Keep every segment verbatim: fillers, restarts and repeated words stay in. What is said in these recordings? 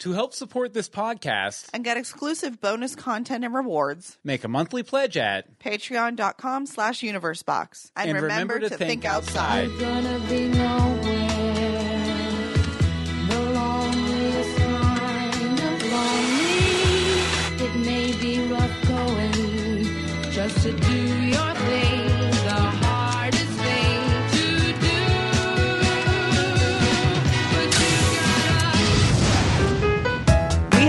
To help support this podcast and get exclusive bonus content and rewards, make a monthly pledge at patreon.com slash universe box. And, and remember, remember to, to think, think outside. You're gonna be nowhere, the loneliest kind of lonely. It may be rough going just to do your thing.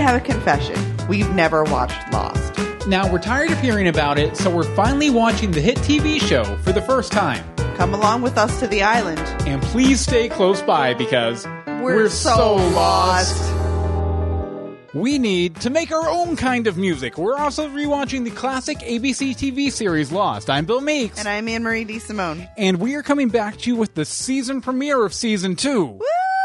Have a confession. We've never watched Lost. Now we're tired of hearing about it, so we're finally watching the hit T V show for the first time. Come along with us to the island. And please stay close by because we're, we're so, so lost. lost. We need to make our own kind of music. We're also rewatching the classic A B C T V series Lost. I'm Bill Meeks. And I'm Anne-Marie DeSimone. And we are coming back to you with the season premiere of season two. Woo!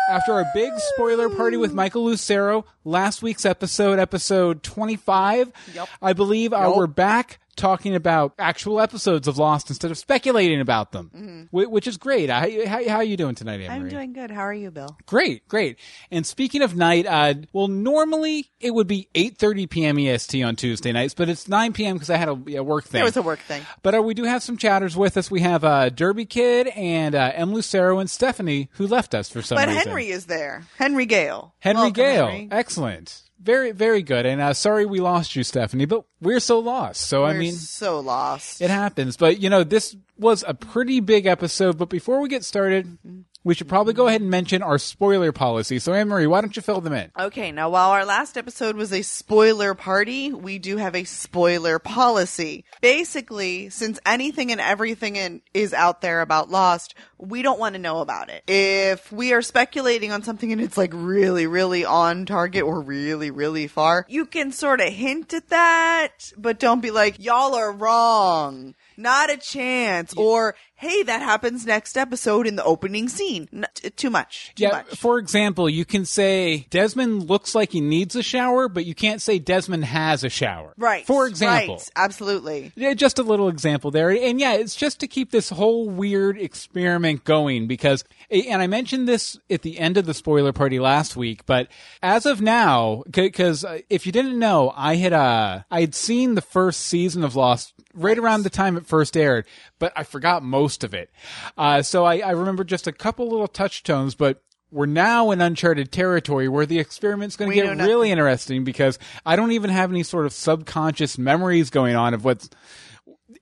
After our big spoiler party with Michael Lucero, last week's episode, episode twenty-five, yep. I believe yep. uh, we're back talking about actual episodes of Lost instead of speculating about them, mm-hmm. w- which is great. How, how, how are you doing tonight, Anne-Marie? I'm doing good. How are you, Bill? Great, great. And speaking of night, uh, well, normally it would be eight thirty p.m. E S T on Tuesday nights, but it's nine p.m. because I had a, a work thing. It was a work thing. But uh, we do have some chatters with us. We have uh, Derby Kid and uh, M. Lucero and Stephanie, who left us for some but reason. But Henry is there. Henry Gale. Henry Welcome, Gale. Henry. Excellent. Very, very good. And uh, sorry we lost you, Stephanie, but we're so lost. So, we're I mean, so lost. It happens. But, you know, this was a pretty big episode. But before we get started, we should probably go ahead and mention our spoiler policy. So, Anne-Marie, why don't you fill them in? Okay. Now, while our last episode was a spoiler party, we do have a spoiler policy. Basically, since anything and everything in, is out there about Lost, we don't want to know about it. If we are speculating on something and it's like really, really on target or really, really far, you can sort of hint at that, but don't be like, y'all are wrong. Not a chance. Yeah. Or, hey, that happens next episode in the opening scene. N- t- too much. Too yeah, much. For example, you can say Desmond looks like he needs a shower, but you can't say Desmond has a shower. Right. For example. Right. Absolutely. Yeah, just a little example there. And yeah, it's just to keep this whole weird experiment going, because, and I mentioned this at the end of the spoiler party last week, but as of now, because if you didn't know, I had uh, I had seen the first season of Lost right around the time it first aired, but I forgot most of it. Uh, so I, I remember just a couple little touch tones, but we're now in uncharted territory where the experiment's going to get really interesting, because I don't even have any sort of subconscious memories going on of what's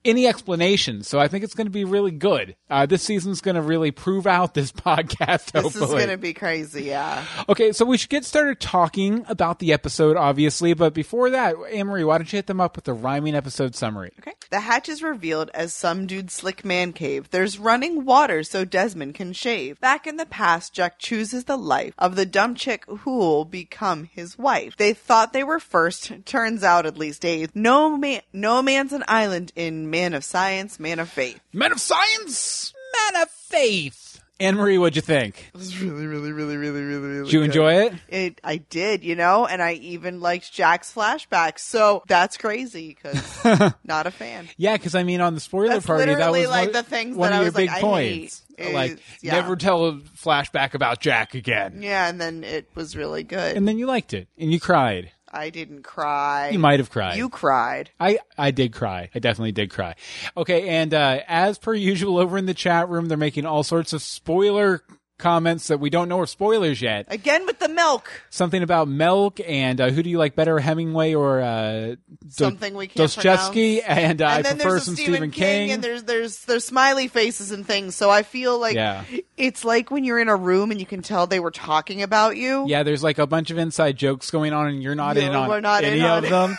any explanation. So I think it's going to be really good. Uh, this season's going to really prove out this podcast, hopefully. This is going to be crazy, yeah. Okay, so we should get started talking about the episode, obviously. But before that, Anne-Marie, why don't you hit them up with the rhyming episode summary? Okay. The hatch is revealed as some dude's slick man cave. There's running water so Desmond can shave. Back in the past, Jack chooses the life of the dumb chick who'll become his wife. They thought they were first. Turns out, at least Dave, no, man, no man's an island in Man of Science, Man of Faith. Man of Science, Man of Faith. Anne-Marie, what'd you think? It was really, really, really, really, really, really Did you good. enjoy it? It? I did, you know, and I even liked Jack's flashbacks. So that's crazy, because not a fan. Yeah, because I mean, on the spoiler that's party, that was like one, the things one that of I your was big like, points. Is, like, yeah. Never tell a flashback about Jack again. Yeah, and then it was really good. And then you liked it, and you cried. I didn't cry. You might have cried. You cried. I, I did cry. I definitely did cry. Okay, and uh, as per usual, over in the chat room, they're making all sorts of spoiler comments that we don't know are spoilers yet. Again with the milk. Something about milk and uh, who do you like better, Hemingway or uh, something Do- we can't Dostoevsky? And, uh, and I prefer some Stephen, Stephen King. King. And there's there's there's smiley faces and things. So I feel like yeah. it's like when you're in a room and you can tell they were talking about you. Yeah, there's like a bunch of inside jokes going on, and you're not no, in on we're not any in on of it. them.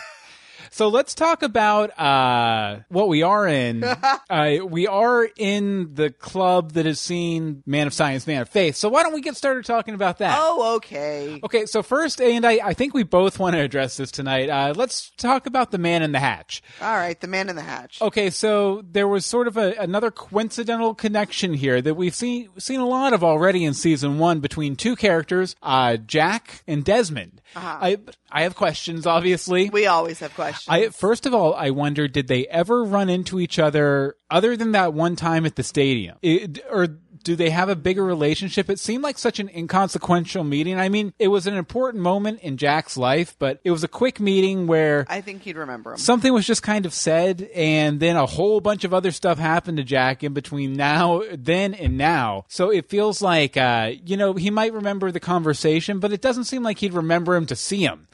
So let's talk about uh, what we are in. uh, we are in the club that has seen Man of Science, Man of Faith. So why don't we get started talking about that? Oh, okay. Okay, so first, and I, I think we both want to address this tonight. Uh, let's talk about the man in the hatch. All right, the man in the hatch. Okay, so there was sort of a, another coincidental connection here that we've seen seen a lot of already in season one between two characters, uh, Jack and Desmond. Uh-huh. I I have questions, obviously. We always have questions. I, first of all, I wonder, did they ever run into each other other than that one time at the stadium? It, or do they have a bigger relationship? It seemed like such an inconsequential meeting. I mean, it was an important moment in Jack's life, but it was a quick meeting where I think he'd remember him. Something was just kind of said, and then a whole bunch of other stuff happened to Jack in between now, then, and now. So it feels like, uh, you know, he might remember the conversation, but it doesn't seem like he'd remember him to see him.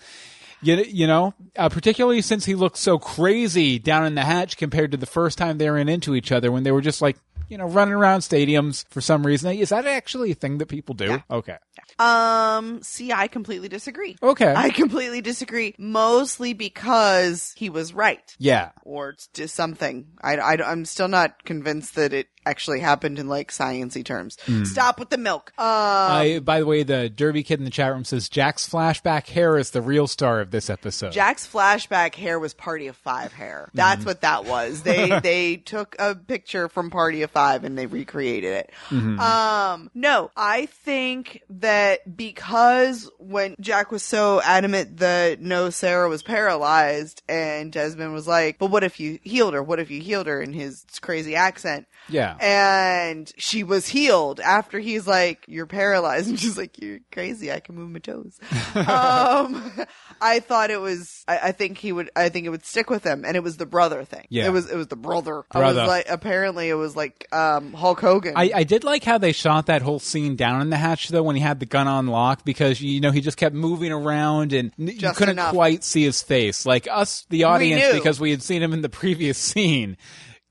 You, you know, uh, particularly since he looked so crazy down in the hatch compared to the first time they ran into each other when they were just like, you know, running around stadiums for some reason. Is that actually a thing that people do? Yeah. Okay. Yeah. Um, see, I completely disagree. Okay. I completely disagree, mostly because he was right. Yeah. Or just something. I, I, I'm still not convinced that it actually happened in like science-y terms. Mm. Stop with the milk. Um, uh, by the way, the Derby Kid in the chat room says Jack's flashback hair is the real star of this episode. Jack's flashback hair was Party of Five hair. That's mm. what that was. They they took a picture from Party of Five and they recreated it. Mm-hmm. Um, no, I think that because when Jack was so adamant that no, Sarah was paralyzed, and Desmond was like, "But what if you healed her? What if you healed her?" in his crazy accent. Yeah. And she was healed after he's like, "You're paralyzed," and she's like, "You're crazy. I can move my toes." um, I thought it was. I, I think he would. I think it would stick with him, and it was the brother thing. Yeah, it was. It was the brother. brother. I was like, apparently, it was like um, Hulk Hogan. I, I did like how they shot that whole scene down in the hatch though, when he had the gun on Locke, because you know he just kept moving around and Just you couldn't enough. quite see his face. Like us, the audience, we because we had seen him in the previous scene.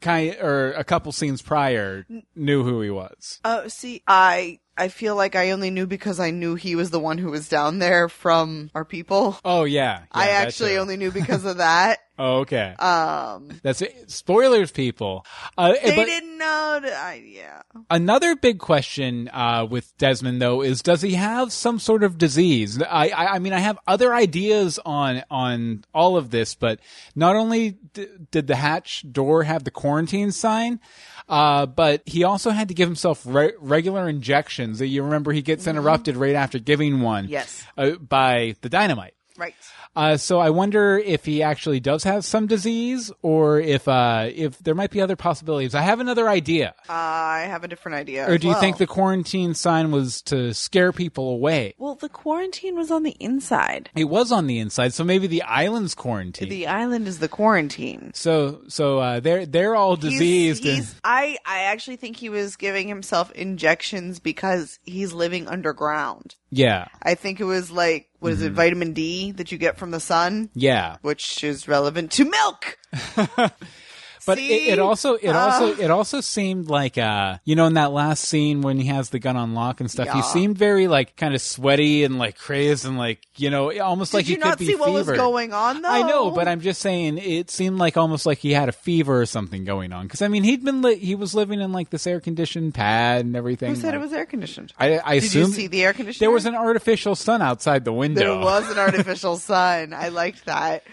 Kind or a couple scenes prior knew who he was. Oh, uh, see, I I feel like I only knew because I knew he was the one who was down there from our people. Oh yeah, yeah I actually only knew because of that. Oh, okay. Um, that's it. Spoilers, people. Uh, they but didn't know. That I, yeah. Another big question uh, with Desmond, though, is does he have some sort of disease? I, I, I mean, I have other ideas on on all of this, but not only d- did the hatch door have the quarantine sign, uh, but he also had to give himself re- regular injections. You remember he gets mm-hmm. interrupted right after giving one. Yes. Uh, by the dynamite. Right. Uh, so I wonder if he actually does have some disease, or if uh, if there might be other possibilities. I have another idea. Uh, I have a different idea. Or do well. you think the quarantine sign was to scare people away? Well, the quarantine was on the inside. It was on the inside, so maybe the island's quarantine. The island is the quarantine. So so uh, they're they're all diseased. He's, he's, and... I I actually think he was giving himself injections because he's living underground. Yeah. I think it was like, what mm-hmm. is it, vitamin D that you get from the sun? Yeah. Which is relevant to milk. But it, it also it uh, also it also seemed like uh you know in that last scene when he has the gun on Locke and stuff, yeah. he seemed very like kind of sweaty and like crazed and like, you know, almost Did like you he could be fevered. Did you not see what was going on though? I know, but I'm just saying it seemed like almost like he had a fever or something going on, because I mean he'd been li- he was living in like this air conditioned pad and everything. Who said like, it was air conditioned? I, I Did assumed you see the air conditioner? There was an artificial sun outside the window. There was an artificial sun. I liked that.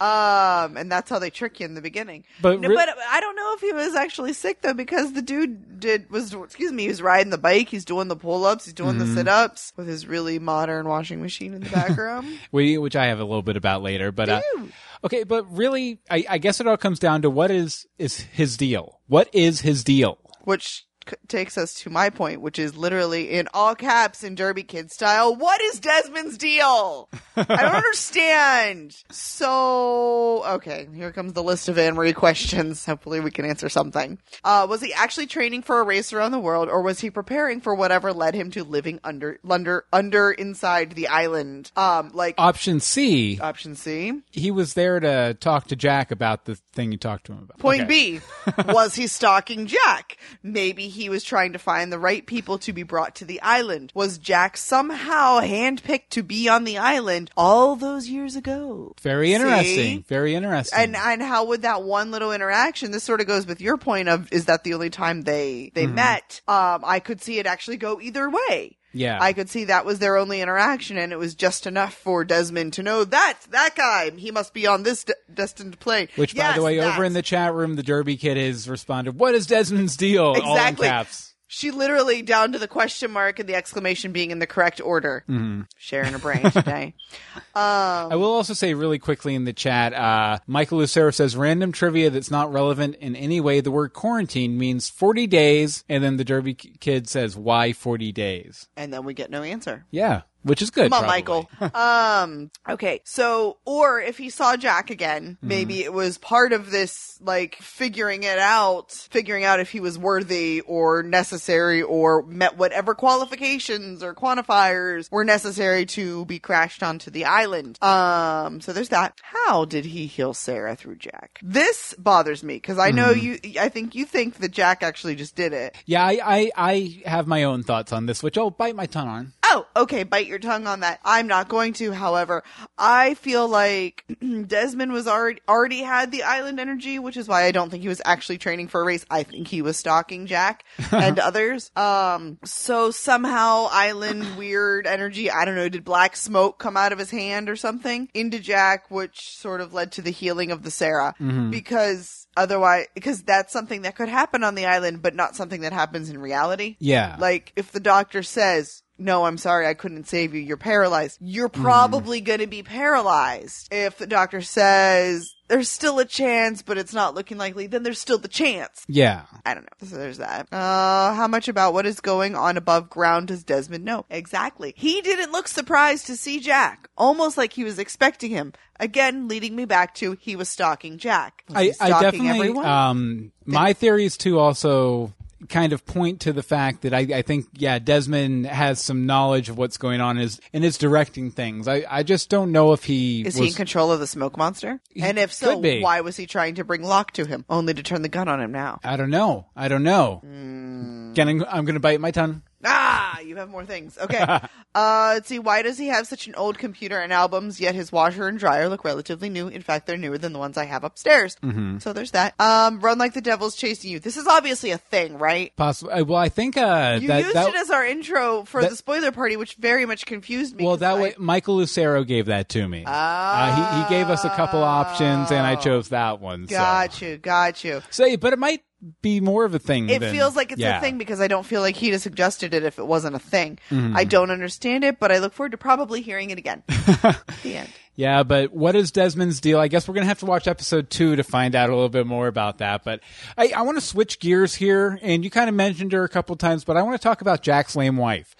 Um, and that's how they trick you in the beginning. But, no, re- but I don't know if he was actually sick though, because the dude did was excuse me, he was riding the bike, he's doing the pull ups, he's doing mm-hmm. the sit ups with his really modern washing machine in the background, which I have a little bit about later. But uh, okay, but really, I, I guess it all comes down to what is is his deal? What is his deal? Which c- takes us to my point, which is literally in all caps in Derby Kid style. What is Desmond's deal? I don't understand. So, okay, here comes the list of Anne-Marie questions. Hopefully we can answer something. Uh, was he actually training for a race around the world, or was he preparing for whatever led him to living under, under, under inside the island? Um, like Option C. Option C. He was there to talk to Jack about the thing you talked to him about. Point okay. B. Was he stalking Jack? Maybe he was trying to find the right people to be brought to the island. Was Jack somehow handpicked to be on the island all those years ago? Very interesting. See? Very interesting. And and how would that one little interaction, this sort of goes with your point of, is that the only time they, they mm-hmm. met? Um, I could see it actually go either way. Yeah. I could see that was their only interaction, and it was just enough for Desmond to know that, that guy, he must be on this de- destined plane. Which, yes, by the way, that's... over in the chat room, the Derby Kid has responded, what is Desmond's deal? Exactly. All in caps. She literally, down to the question mark and the exclamation being in the correct order. Mm-hmm. Sharing her brain today. um, I will also say really quickly in the chat, uh, Michael Lucero says, random trivia that's not relevant in any way. The word quarantine means forty days. And then the Derby Kid says, why forty days? And then we get no answer. Yeah. Which is good. Come on, probably. Michael. um, okay. So, or if he saw Jack again, maybe mm-hmm. it was part of this, like, figuring it out, figuring out if he was worthy or necessary or met whatever qualifications or quantifiers were necessary to be crashed onto the island. Um, so there's that. How did he heal Sarah through Jack? This bothers me because I know mm-hmm. you, I think you think that Jack actually just did it. Yeah, I, I, I have my own thoughts on this, which I'll bite my tongue on. Oh, okay. Bite your tongue on that. I'm not going to. However, I feel like Desmond was already already had the island energy, which is why I don't think he was actually training for a race. I think he was stalking Jack and others. Um, so somehow island weird energy. I don't know. Did black smoke come out of his hand or something into Jack, which sort of led to the healing of the Sarah mm-hmm. because. Otherwise, because that's something that could happen on the island, but not something that happens in reality. Yeah. Like, if the doctor says, no, I'm sorry, I couldn't save you, you're paralyzed, you're probably mm. going to be paralyzed. If the doctor says, there's still a chance, but it's not looking likely, then there's still the chance. Yeah. I don't know. So there's that. Uh, how much about what is going on above ground does Desmond know? Exactly. He didn't look surprised to see Jack, almost like he was expecting him. Again, leading me back to he was stalking Jack. Was I, stalking I definitely, everyone? Um, my theories too also kind of point to the fact that I, I think, yeah, Desmond has some knowledge of what's going on is, and is directing things. I, I just don't know if he Is was, he in control of the smoke monster? And if so, why was he trying to bring Locke to him, only to turn the gun on him now? I don't know. I don't know. Mm. Again, I'm going to bite my tongue. Ah, you have more things. Okay. uh, let's see. Why does he have such an old computer and albums, yet his washer and dryer look relatively new? In fact, they're newer than the ones I have upstairs. Mm-hmm. So there's that. Um, run like the devil's chasing you. This is obviously a thing, right? Possibly. Well, I think uh, you that, used that, it as our intro for that, the spoiler party, which very much confused me. Well, that I, way Michael Lucero gave that to me. Uh, uh, he, he gave us a couple options, and I chose that one. Got so. you. Got you. So, but it might be more of a thing. It than, feels like it's yeah. a thing because I don't feel like he'd have suggested it if it wasn't a thing. Mm. I don't understand it, but I look forward to probably hearing it again. The end. Yeah, but what is Desmond's deal? I guess we're going to have to watch episode two to find out a little bit more about that. But I, I want to switch gears here, and you kind of mentioned her a couple times, but I want to talk about Jack's lame wife.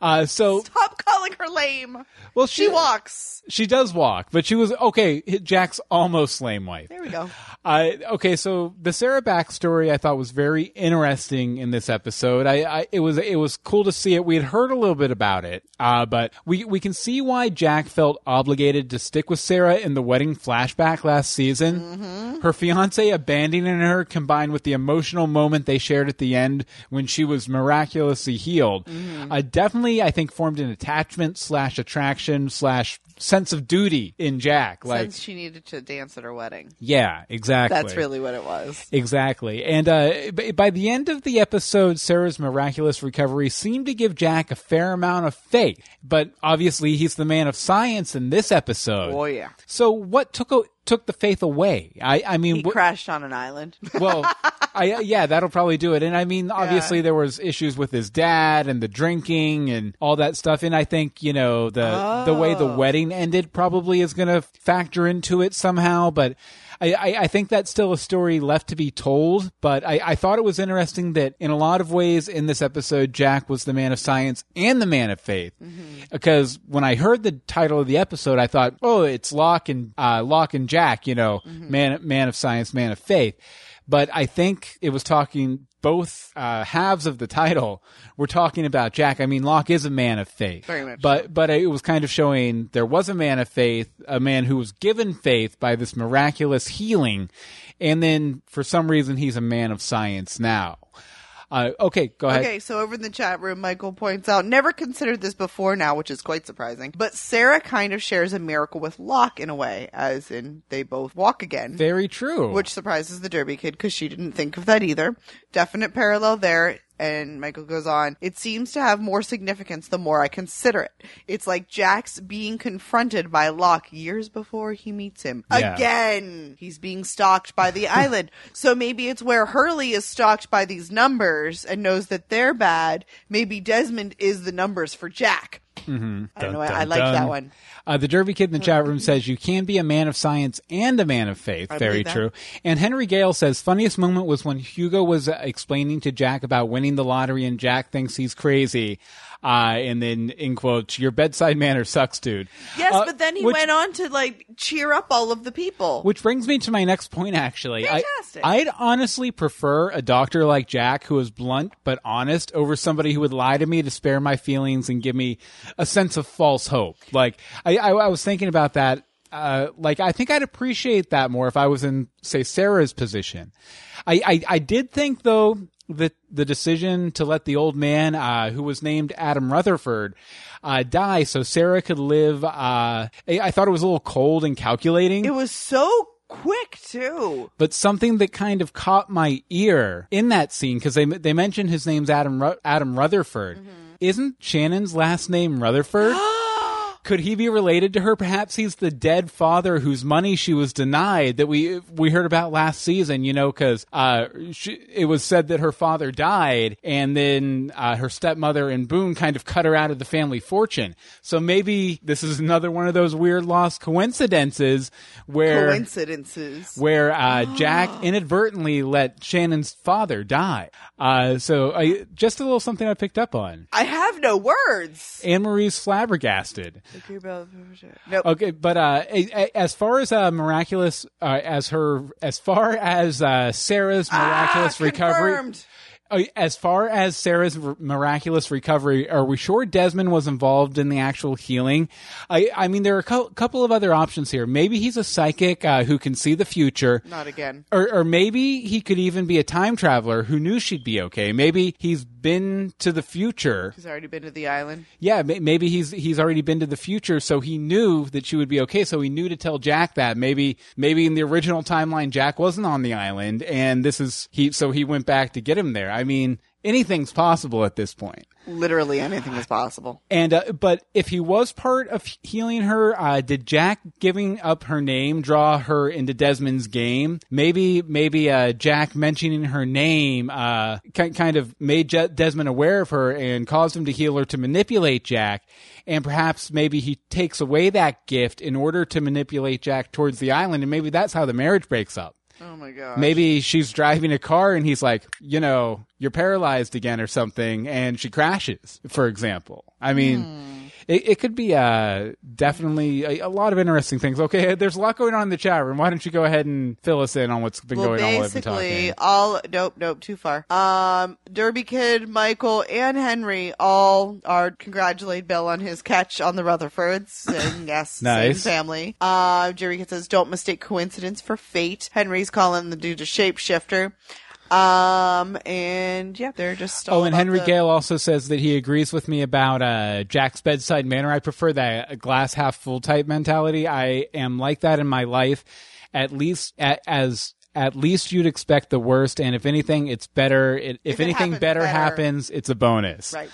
Uh, so Stop calling her lame. Well, she, she walks. She does walk, but she was, okay, Jack's almost lame wife. There we go. Uh, okay, so the Sarah backstory I thought was very interesting in this episode. I, I it was it was cool to see it. We had heard a little bit about it, uh, but we, we can see why Jack felt obligated to stick with Sarah in the wedding flashback last season. Mm-hmm. Her fiance abandoning her combined with the emotional moment they shared at the end when she was miraculously healed. Mm-hmm. Uh, definitely, I think, formed an attachment slash attraction slash sense of duty in Jack. Like, since she needed to dance at her wedding. Yeah, exactly. That's really what it was. Exactly. And uh, b- by the end of the episode, Sarah's miraculous recovery seemed to give Jack a fair amount of faith. But obviously, he's the man of science in this episode. Oh, yeah. So what took a, took the faith away? I, I mean, he wh- crashed on an island. Well, I, yeah, that'll probably do it. And I mean, obviously, yeah. there was issues with his dad and the drinking and all that stuff. And I think, you know, the oh. the way the wedding ended probably is going to factor into it somehow. But I, I, I think that's still a story left to be told, but I, I thought it was interesting that in a lot of ways in this episode, Jack was the man of science and the man of faith. Mm-hmm. Because when I heard the title of the episode, I thought, oh, it's Locke and uh, Locke and Jack, you know, mm-hmm. man, man of science, man of faith. But I think it was talking both uh, halves of the title. We're talking about Jack. I mean, Locke is a man of faith. Very much. But, but it was kind of showing there was a man of faith, a man who was given faith by this miraculous healing. And then for some reason, he's a man of science now. Uh, okay, go ahead. Okay, so over in the chat room, Michael points out, never considered this before now, which is quite surprising. But Sarah kind of shares a miracle with Locke in a way, as in they both walk again. Very true. Which surprises the Derby Kid because she didn't think of that either. Definite parallel there. And Michael goes on, it seems to have more significance the more I consider it. It's like Jack's being confronted by Locke years before he meets him. Yeah. Again, he's being stalked by the island. So maybe it's where Hurley is stalked by these numbers and knows that they're bad. Maybe Desmond is the numbers for Jack. Mm-hmm. I don't know. Dun, dun, I like that one. Uh, the Derby Kid in the chat room says, you can be a man of science and a man of faith. I Very true. And Henry Gale says, funniest moment was when Hugo was uh, explaining to Jack about winning the lottery and Jack thinks he's crazy. Uh, and then, in quotes, your bedside manner sucks, dude. Yes, uh, but then he which, went on to, like, cheer up all of the people. Which brings me to my next point, actually. Fantastic. I, I'd honestly prefer a doctor like Jack who is blunt but honest over somebody who would lie to me to spare my feelings and give me a sense of false hope. Like, I, I, I was thinking about that. Uh, like, I think I'd appreciate that more if I was in, say, Sarah's position. I, I, I did think, though, The, the decision to let the old man, uh, who was named Adam Rutherford, uh, die so Sarah could live, uh, I, I thought it was a little cold and calculating. It was so quick, too. But something that kind of caught my ear in that scene, because they, they mentioned his name's Adam, Ru- Adam Rutherford. Mm-hmm. Isn't Shannon's last name Rutherford? Could he be related to her? Perhaps he's the dead father whose money she was denied that we we heard about last season, you know, because uh, it was said that her father died and then uh, her stepmother and Boone kind of cut her out of the family fortune. So maybe this is another one of those weird lost coincidences where, coincidences. where uh, oh. Jack inadvertently let Shannon's father die. Uh, so I, just a little something I picked up on. I have no words. Anne-Marie's flabbergasted. Nope. Okay, but uh, as far as uh, miraculous, uh, as her, as far as uh, Sarah's miraculous ah, recovery, confirmed. As far as Sarah's miraculous recovery, are we sure Desmond was involved in the actual healing? I, I mean, there are a co- couple of other options here. Maybe he's a psychic uh, who can see the future. Not again. Or, or maybe he could even be a time traveler who knew she'd be okay. Maybe he's been to the future. He's already been to the island. Yeah, maybe he's he's already been to the future, so he knew that she would be okay. So he knew to tell Jack that. Maybe maybe in the original timeline, Jack wasn't on the island, and this is he. So he went back to get him there. I I mean, anything's possible at this point. Literally anything is possible. And uh, but if he was part of healing her, uh, did Jack giving up her name draw her into Desmond's game? Maybe maybe uh, Jack mentioning her name uh, k- kind of made Je- Desmond aware of her and caused him to heal her to manipulate Jack. And perhaps maybe he takes away that gift in order to manipulate Jack towards the island. And maybe that's how the marriage breaks up. Oh, my God. Maybe she's driving a car and he's like, you know, you're paralyzed again or something. And she crashes, for example. I mean, mm. it, it could be uh, definitely a, a lot of interesting things. Okay, there's a lot going on in the chat room. Why don't you go ahead and fill us in on what's been well, going on while I've been talking? Basically, all – nope, nope, too far. Um, Derby Kid, Michael, and Henry all are – congratulate Bill on his catch on the Rutherfords. And yes, nice. Same family. Uh, Derby Kid says, don't mistake coincidence for fate. Henry's calling the dude a shapeshifter. Um, and yeah, they're just all Oh, and Henry the... Gale also says that he agrees with me about uh, Jack's bedside manner. I prefer that glass half full type mentality. I am like that in my life. At least at, as at least you'd expect the worst, and if anything, it's better. It, if, if it anything happens better, better happens, it's a bonus. Right.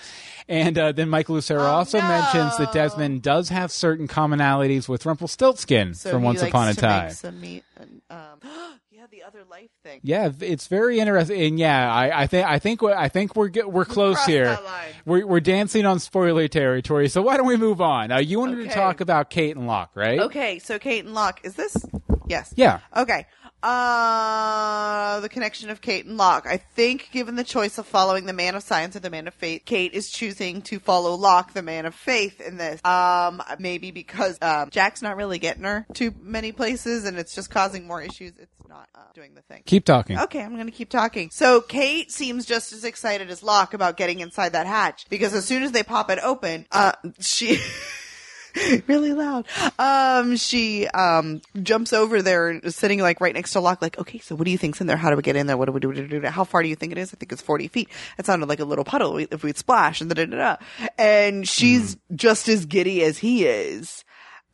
And uh, then Michael Lucero oh, also no. mentions that Desmond does have certain commonalities with Rumpelstiltskin so from Once Upon a Time. Yeah, the other life thing. Yeah, it's very interesting. And yeah, I, I think I think I think we're get, we're close we here. We're we're dancing on spoiler territory. So why don't we move on? Uh, you wanted okay. to talk about Kate and Locke, right? Okay, so Kate and Locke. Is this? Yes. Yeah. Okay. Uh, the connection of Kate and Locke. I think, given the choice of following the man of science or the man of faith, Kate is choosing to follow Locke, the man of faith, in this. Um, maybe because um, Jack's not really getting her to many places, and it's just causing more issues. It's not. Uh, doing the thing. Keep talking. Okay, I'm going to keep talking. So Kate seems just as excited as Locke about getting inside that hatch because as soon as they pop it open, uh, she... really loud. Um, she um jumps over there and is sitting like right next to Locke like, okay, so what do you think's in there? How do we get in there? What do we do? do, do, do? How far do you think it is? I think it's forty feet. It sounded like a little puddle if we'd splash and da da da. And she's mm. just as giddy as he is.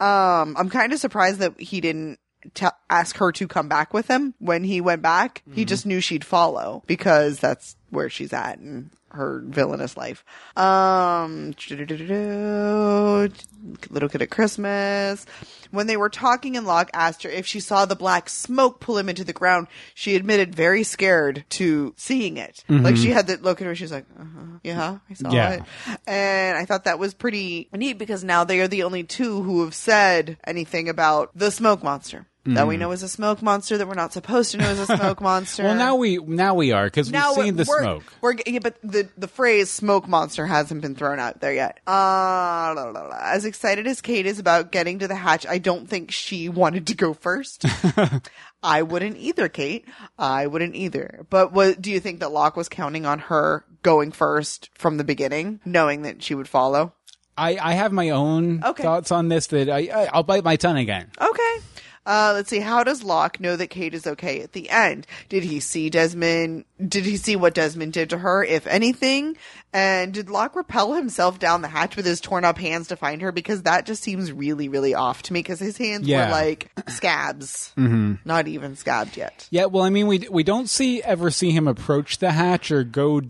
Um, I'm kind of surprised that he didn't To ask her to come back with him. When he went back, mm-hmm. he just knew she'd follow because that's where she's at and her villainous life. Um, Little Kid at Christmas. When they were talking and Locke asked her if she saw the black smoke pull him into the ground, she admitted very scared to seeing it. Mm-hmm. Like she had that look at her. She's like, uh-huh, yeah, I saw yeah. it. And I thought that was pretty neat because now they are the only two who have said anything about the smoke monster. That mm. we know is a smoke monster that we're not supposed to know is a smoke monster. Well, now we now we are because we've seen the we're, smoke. We're, yeah, but the, the phrase smoke monster hasn't been thrown out there yet. Uh, la, la, la. As excited as Kate is about getting to the hatch, I don't think she wanted to go first. I wouldn't either, Kate. I wouldn't either. But what, do you think that Locke was counting on her going first from the beginning, knowing that she would follow? I, I have my own okay. thoughts on this that I, I, I'll bite my tongue again. Okay. Uh, let's see. How does Locke know that Kate is okay at the end? Did he see Desmond? Did he see what Desmond did to her, if anything? And did Locke rappel himself down the hatch with his torn up hands to find her? Because that just seems really, really off to me because his hands yeah. were like scabs, mm-hmm. not even scabbed yet. Yeah. Well, I mean, we, we don't see ever see him approach the hatch or go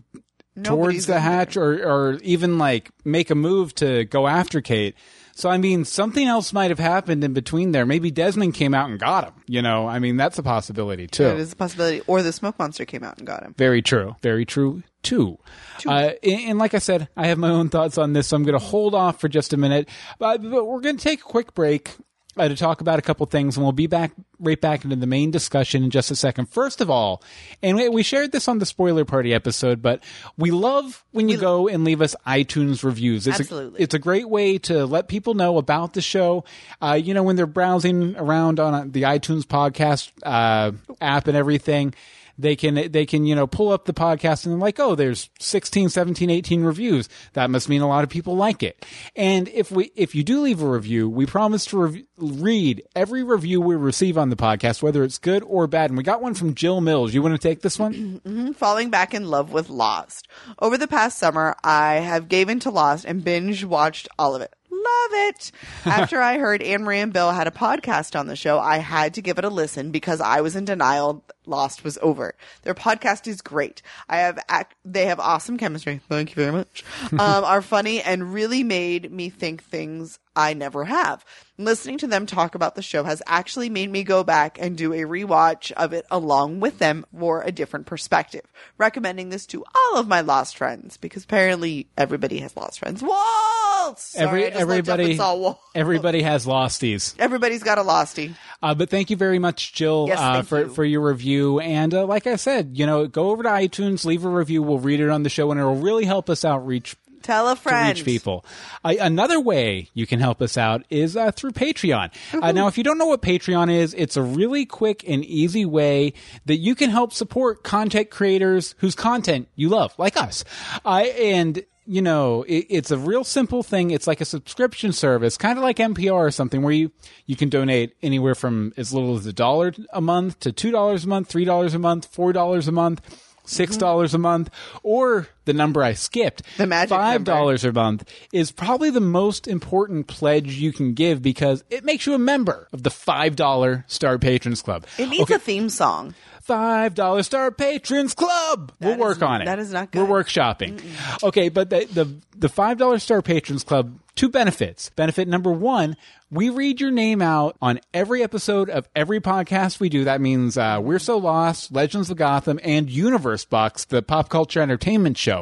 Nobody's towards the hatch or, or even like make a move to go after Kate. So, I mean, something else might have happened in between there. Maybe Desmond came out and got him. You know, I mean, that's a possibility, too. It is a possibility. Or the smoke monster came out and got him. Very true. Very true, too. True. Uh, and, and like I said, I have my own thoughts on this, so I'm going to hold off for just a minute. But, but we're going to take a quick break uh, to talk about a couple things, and we'll be back right back into the main discussion in just a second. First of all, and we, we shared this on the Spoiler Party episode, but we love when you we, go and leave us iTunes reviews. It's absolutely. A, it's a great way to let people know about the show. Uh, you know, when they're browsing around on the iTunes podcast uh, app and everything, they can, they can, you know, pull up the podcast and they're like, oh, there's sixteen, seventeen, eighteen reviews. That must mean a lot of people like it. And if we, if you do leave a review, we promise to re- read every review we receive on the podcast, whether it's good or bad. And we got one from Jill Mills. You want to take this one? Mm-hmm. Falling back in love with Lost. Over the past summer, I have gave into Lost and binge watched all of it. Love it. After I heard Anne-Marie and Bill had a podcast on the show, I had to give it a listen because I was in denial Lost was over. Their podcast is great. I have ac- they have awesome chemistry. Thank you very much. Um, are funny and really made me think things I never have. Listening to them talk about the show has actually made me go back and do a rewatch of it along with them for a different perspective. Recommending this to all of my Lost friends because apparently everybody has Lost friends. Walt! Sorry, Every, I just everybody, looked up and saw Walt. Everybody has Losties. Everybody's got a Lostie. Uh, but thank you very much, Jill, yes, uh, for, you. for your review. And uh, like I said, you know, go over to iTunes, leave a review. We'll read it on the show, and it'll really help us out reach Tell a friend. To reach people. Uh, another way you can help us out is uh, through Patreon. Uh, now, if you don't know what Patreon is, it's a really quick and easy way that you can help support content creators whose content you love, like us. Uh, and... You know, it, it's a real simple thing. It's like a subscription service, kind of like N P R or something, where you, you can donate anywhere from as little as a dollar a month to two dollars a month, three dollars a month, four dollars a month, six dollars mm-hmm. a month, or the number I skipped, the magic five dollars number. A month is probably the most important pledge you can give because it makes you a member of the five dollars Star Patrons Club. It needs okay. a theme song. five dollars Star Patrons Club. That we'll work is, on it. That is not good. We're workshopping. Mm-mm. Okay, but the, the the five dollars Star Patrons Club, two benefits. Benefit number one, we read your name out on every episode of every podcast we do. That means uh, We're So Lost, Legends of Gotham, and Universe Box, the pop culture entertainment show.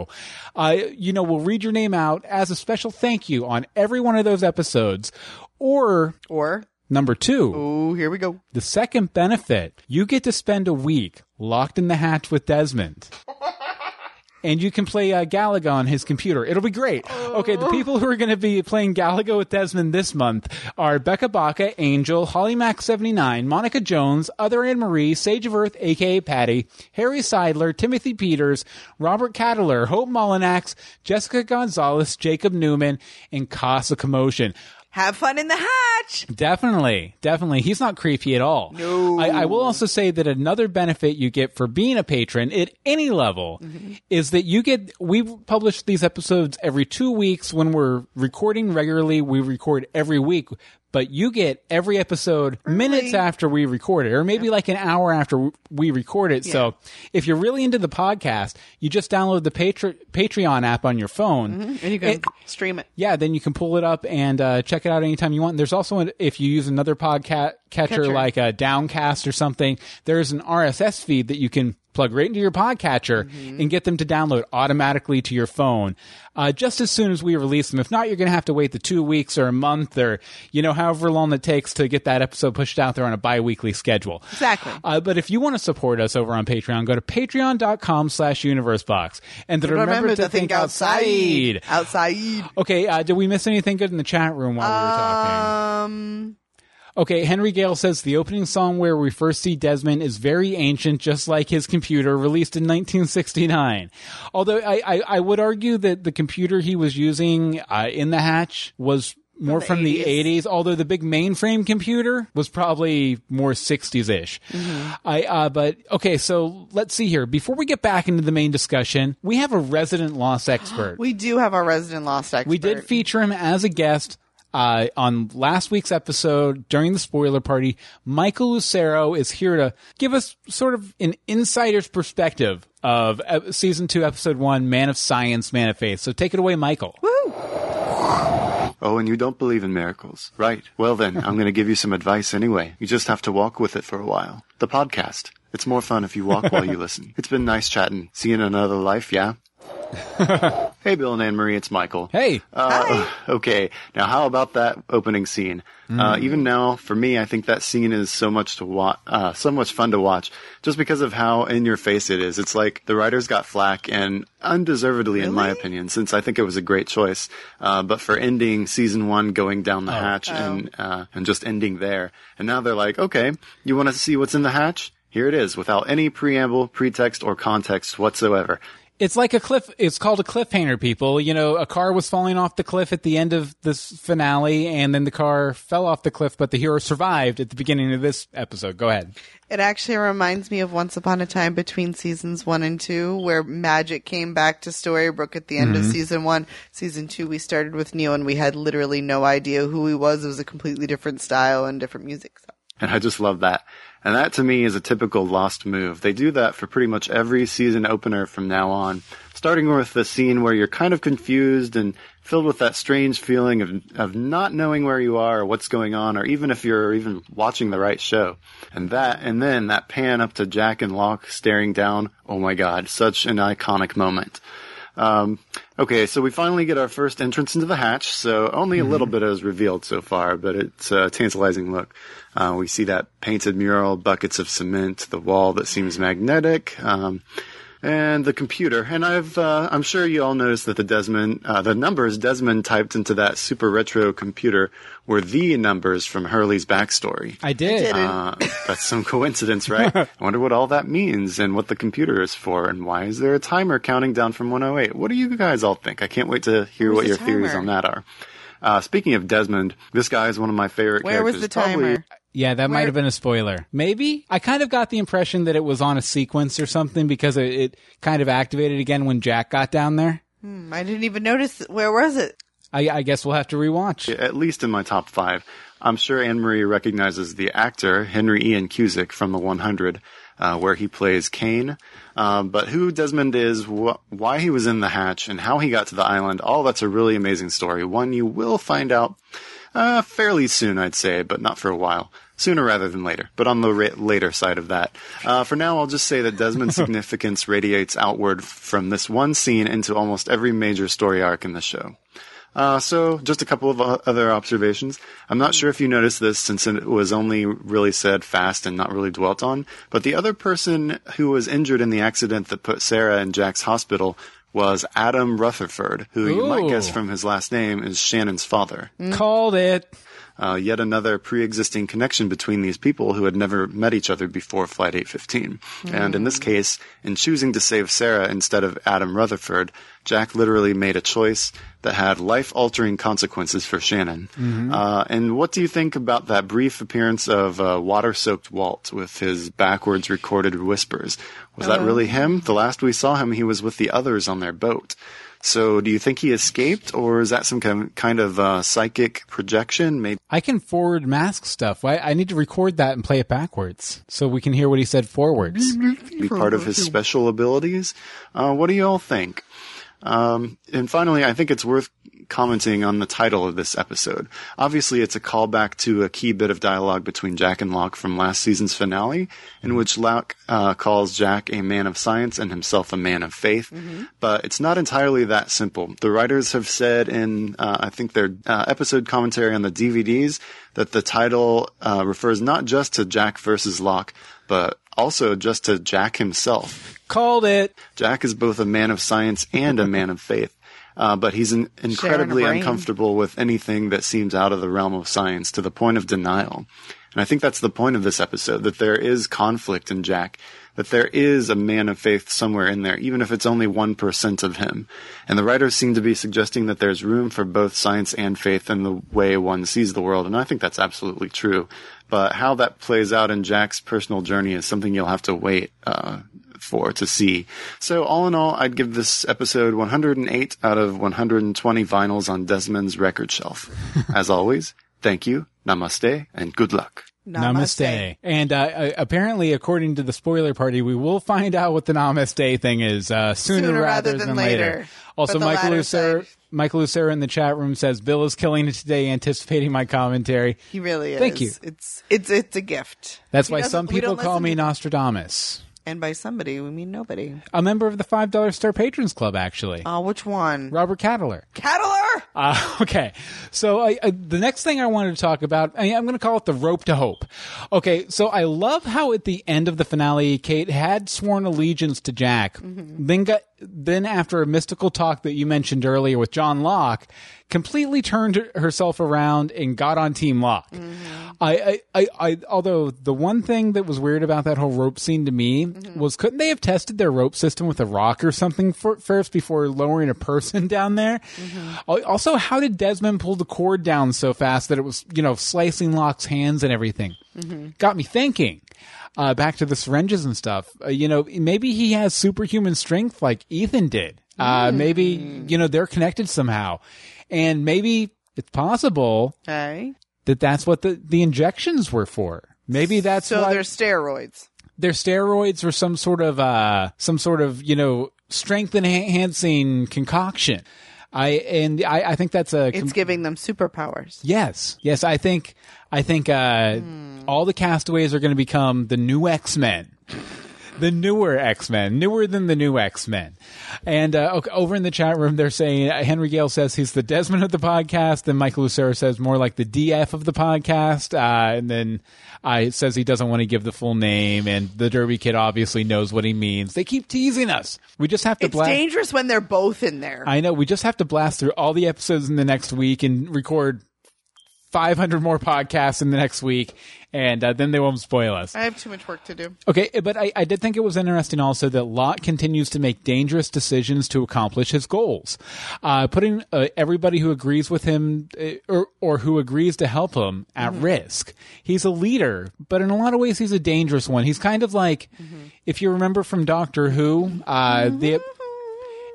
Uh, you know, we'll read your name out as a special thank you on every one of those episodes. Or... Or... Number two. Oh, here we go. The second benefit, you get to spend a week locked in the hatch with Desmond. And you can play uh, Galaga on his computer. It'll be great. Oh. Okay, the people who are going to be playing Galaga with Desmond this month are Becca Baca, Angel, Holly Mac seventy-nine, Monica Jones, Other Anne-Marie, Sage of Earth, a k a. Patty, Harry Seidler, Timothy Peters, Robert Kadler, Hope Molinax, Jessica Gonzalez, Jacob Newman, and Casa Commotion. Have fun in the hatch. Definitely. Definitely. He's not creepy at all. No. I, I will also say that another benefit you get for being a patron at any level mm-hmm. is that you get, we publish these episodes every two weeks when we're recording regularly. We record every week. But you get every episode early. Minutes after we record it, or maybe yeah. like an hour after we record it. Yeah. So if you're really into the podcast, you just download the Patre- Patreon app on your phone. Mm-hmm. And you can it, stream it. Yeah, then you can pull it up and uh, check it out anytime you want. And there's also, an, if you use another podcast catcher, catcher. like a Downcast or something, there's an R S S feed that you can plug right into your podcatcher mm-hmm. and get them to download automatically to your phone uh, just as soon as we release them. If not, you're going to have to wait the two weeks or a month or, you know, however long it takes to get that episode pushed out there on a bi-weekly schedule. Exactly. Uh, but if you want to support us over on Patreon, go to patreon.com slash universebox. And to remember, remember to, to think, think outside. Outside. outside. Okay. Uh, did we miss anything good in the chat room while um, we were talking? Um... Okay, Henry Gale says the opening song where we first see Desmond is very ancient, just like his computer, released in nineteen sixty-nine. Although I, I, I would argue that the computer he was using uh, in the hatch was more from the, from eighties. the eighties, although the big mainframe computer was probably more sixties-ish. Mm-hmm. I, uh, but, okay, so let's see here. Before we get back into the main discussion, we have a resident Lost expert. We do have our resident Lost expert. We did feature him as a guest. Uh, on last week's episode, during the spoiler party, Michael Lucero is here to give us sort of an insider's perspective of uh, Season two, Episode one, Man of Science, Man of Faith. So take it away, Michael. Woo! Oh, and you don't believe in miracles, right? Well, then, I'm going to give you some advice anyway. You just have to walk with it for a while. The podcast. It's more fun if you walk while you listen. It's been nice chatting. See you in another life, yeah? Hey, Bill and Anne-Marie, it's Michael. Hey. Uh, Hi. Okay, now how about that opening scene? Mm. Uh, even now, for me, I think that scene is so much to wa- uh, so much fun to watch, just because of how in your face it is. It's like the writers got flack, and undeservedly, really? In my opinion, since I think it was a great choice. Uh, but for ending season one, going down the oh. hatch, oh. and uh, and just ending there, and now they're like, okay, you want to see what's in the hatch? Here it is, without any preamble, pretext, or context whatsoever. It's like a cliff. It's called a cliffhanger, people. You know, a car was falling off the cliff at the end of this finale, and then the car fell off the cliff, but the hero survived at the beginning of this episode. Go ahead. It actually reminds me of Once Upon a Time between seasons one and two, where magic came back to Storybrooke at the end mm-hmm. of season one. Season two, we started with Neo, and we had literally no idea who he was. It was a completely different style and different music. So. And I just love that. And that, to me, is a typical Lost move. They do that for pretty much every season opener from now on, starting with the scene where you're kind of confused and filled with that strange feeling of of not knowing where you are or what's going on, or even if you're even watching the right show. And that, and then that pan up to Jack and Locke staring down. Oh, my God, such an iconic moment. Um, okay, so we finally get our first entrance into the hatch, so only a little bit is revealed so far, but it's a tantalizing look. Uh, we see that painted mural, buckets of cement, the wall that seems magnetic, um, and the computer. And I've, uh, I'm sure you all noticed that the Desmond, uh, the numbers Desmond typed into that super retro computer were the numbers from Hurley's backstory. I did. Uh, that's some coincidence, right? I wonder what all that means and what the computer is for, and why is there a timer counting down from one oh eight? What do you guys all think? I can't wait to hear Where's what your timer? Theories on that are. Uh, speaking of Desmond, this guy is one of my favorite Where characters. Where was the timer? Probably- Yeah, that Where? might have been a spoiler. Maybe? I kind of got the impression that it was on a sequence or something, because it, it kind of activated again when Jack got down there. Hmm, I didn't even notice. Where was it? I, I guess we'll have to rewatch. At least in my top five. I'm sure Anne-Marie recognizes the actor, Henry Ian Cusick, from The one hundred, uh, where he plays Kane. Um, but who Desmond is, wh- why he was in the hatch, and how he got to the island, all that's a really amazing story. One you will find out Uh, fairly soon, I'd say, but not for a while. Sooner rather than later, but on the ra- later side of that. Uh, for now, I'll just say that Desmond's significance radiates outward from this one scene into almost every major story arc in the show. Uh, so, just a couple of o- other observations. I'm not sure if you noticed this, since it was only really said fast and not really dwelt on, but the other person who was injured in the accident that put Sarah in Jack's hospital was Adam Rutherford, who Ooh. You might guess from his last name is Shannon's father. Mm. Called it. Uh, yet another pre-existing connection between these people who had never met each other before Flight eight fifteen. Mm. And in this case, in choosing to save Sarah instead of Adam Rutherford, Jack literally made a choice that had life-altering consequences for Shannon. Mm-hmm. Uh, and what do you think about that brief appearance of uh, water-soaked Walt with his backwards recorded whispers? Was uh, that really him? The last we saw him, he was with the others on their boat. So do you think he escaped, or is that some kind of uh, psychic projection? Maybe I can forward mask stuff. I, I need to record that and play it backwards so we can hear what he said forwards. Be part of his special abilities. Uh, what do you all think? Um, and finally, I think it's worth commenting on the title of this episode. Obviously, it's a callback to a key bit of dialogue between Jack and Locke from last season's finale, in which Locke uh, calls Jack a man of science and himself a man of faith. Mm-hmm. But it's not entirely that simple. The writers have said in, uh, I think, their uh, episode commentary on the D V Ds that the title uh, refers not just to Jack versus Locke, but also just to Jack himself. Called it. Jack is both a man of science and a man of faith, uh, but he's in- incredibly uncomfortable with anything that seems out of the realm of science, to the point of denial. And I think that's the point of this episode, that there is conflict in Jack, that there is a man of faith somewhere in there, even if it's only one percent of him. And the writers seem to be suggesting that there's room for both science and faith in the way one sees the world, and I think that's absolutely true. But how that plays out in Jack's personal journey is something you'll have to wait uh for to see. So all in all, I'd give this episode one hundred eight out of one hundred twenty vinyls on Desmond's record shelf. As always, thank you, namaste, and good luck. Namaste. Namaste. And uh, apparently, according to the spoiler party, we will find out what the namaste thing is uh, sooner, sooner rather, rather than, than later. later. Also, Michael Lucero, Michael Lucero in the chat room says, Bill is killing it today, anticipating my commentary. He really is. Thank you. It's it's it's a gift. That's he why some people call me to... Nostradamus. And by somebody, we mean nobody. A member of the five dollar Star Patrons Club, actually. Oh, uh, which one? Robert Kadler. Kadler? Uh, okay. So I, I, the next thing I wanted to talk about, I, I'm going to call it the rope to hope. Okay, so I love how at the end of the finale, Kate had sworn allegiance to Jack, mm-hmm. then got... Then after a mystical talk that you mentioned earlier with John Locke, completely turned herself around and got on Team Locke. Mm-hmm. I, I, I, I, although the one thing that was weird about that whole rope scene to me mm-hmm. was, couldn't they have tested their rope system with a rock or something for, first before lowering a person down there? Mm-hmm. Also, how did Desmond pull the cord down so fast that it was, you know, slicing Locke's hands and everything? Mm-hmm. Got me thinking. Uh, back to the syringes and stuff. Uh, you know, maybe he has superhuman strength like Ethan did. Uh, mm. Maybe, you know, they're connected somehow. And maybe it's possible okay. that that's what the, the injections were for. Maybe that's so why they're steroids. They're steroids or some sort of, uh, some sort of, you know, strength enhancing concoction. I and I, I think that's a. Com- it's giving them superpowers. Yes, yes. I think I think uh, mm. all the castaways are going to become the new X-Men, the newer X-Men, newer than the new X-Men. And uh, okay, over in the chat room, they're saying uh, Henry Gale says he's the Desmond of the podcast, and Michael Lucero says more like the D F of the podcast, uh, and then uh, says he doesn't want to give the full name, and the Derby Kid obviously knows what he means. They keep teasing us. We just have to. It's blast- dangerous when they're both in there. I know. We just have to blast through all the episodes in the next week and record five hundred more podcasts in the next week, and uh, then they won't spoil us. I have too much work to do. Okay, but I, I did think it was interesting also that Locke continues to make dangerous decisions to accomplish his goals, uh, putting uh, everybody who agrees with him uh, or, or who agrees to help him at mm-hmm. risk. He's a leader, but in a lot of ways he's a dangerous one. He's kind of like, mm-hmm. if you remember from Doctor Who, uh, mm-hmm. the...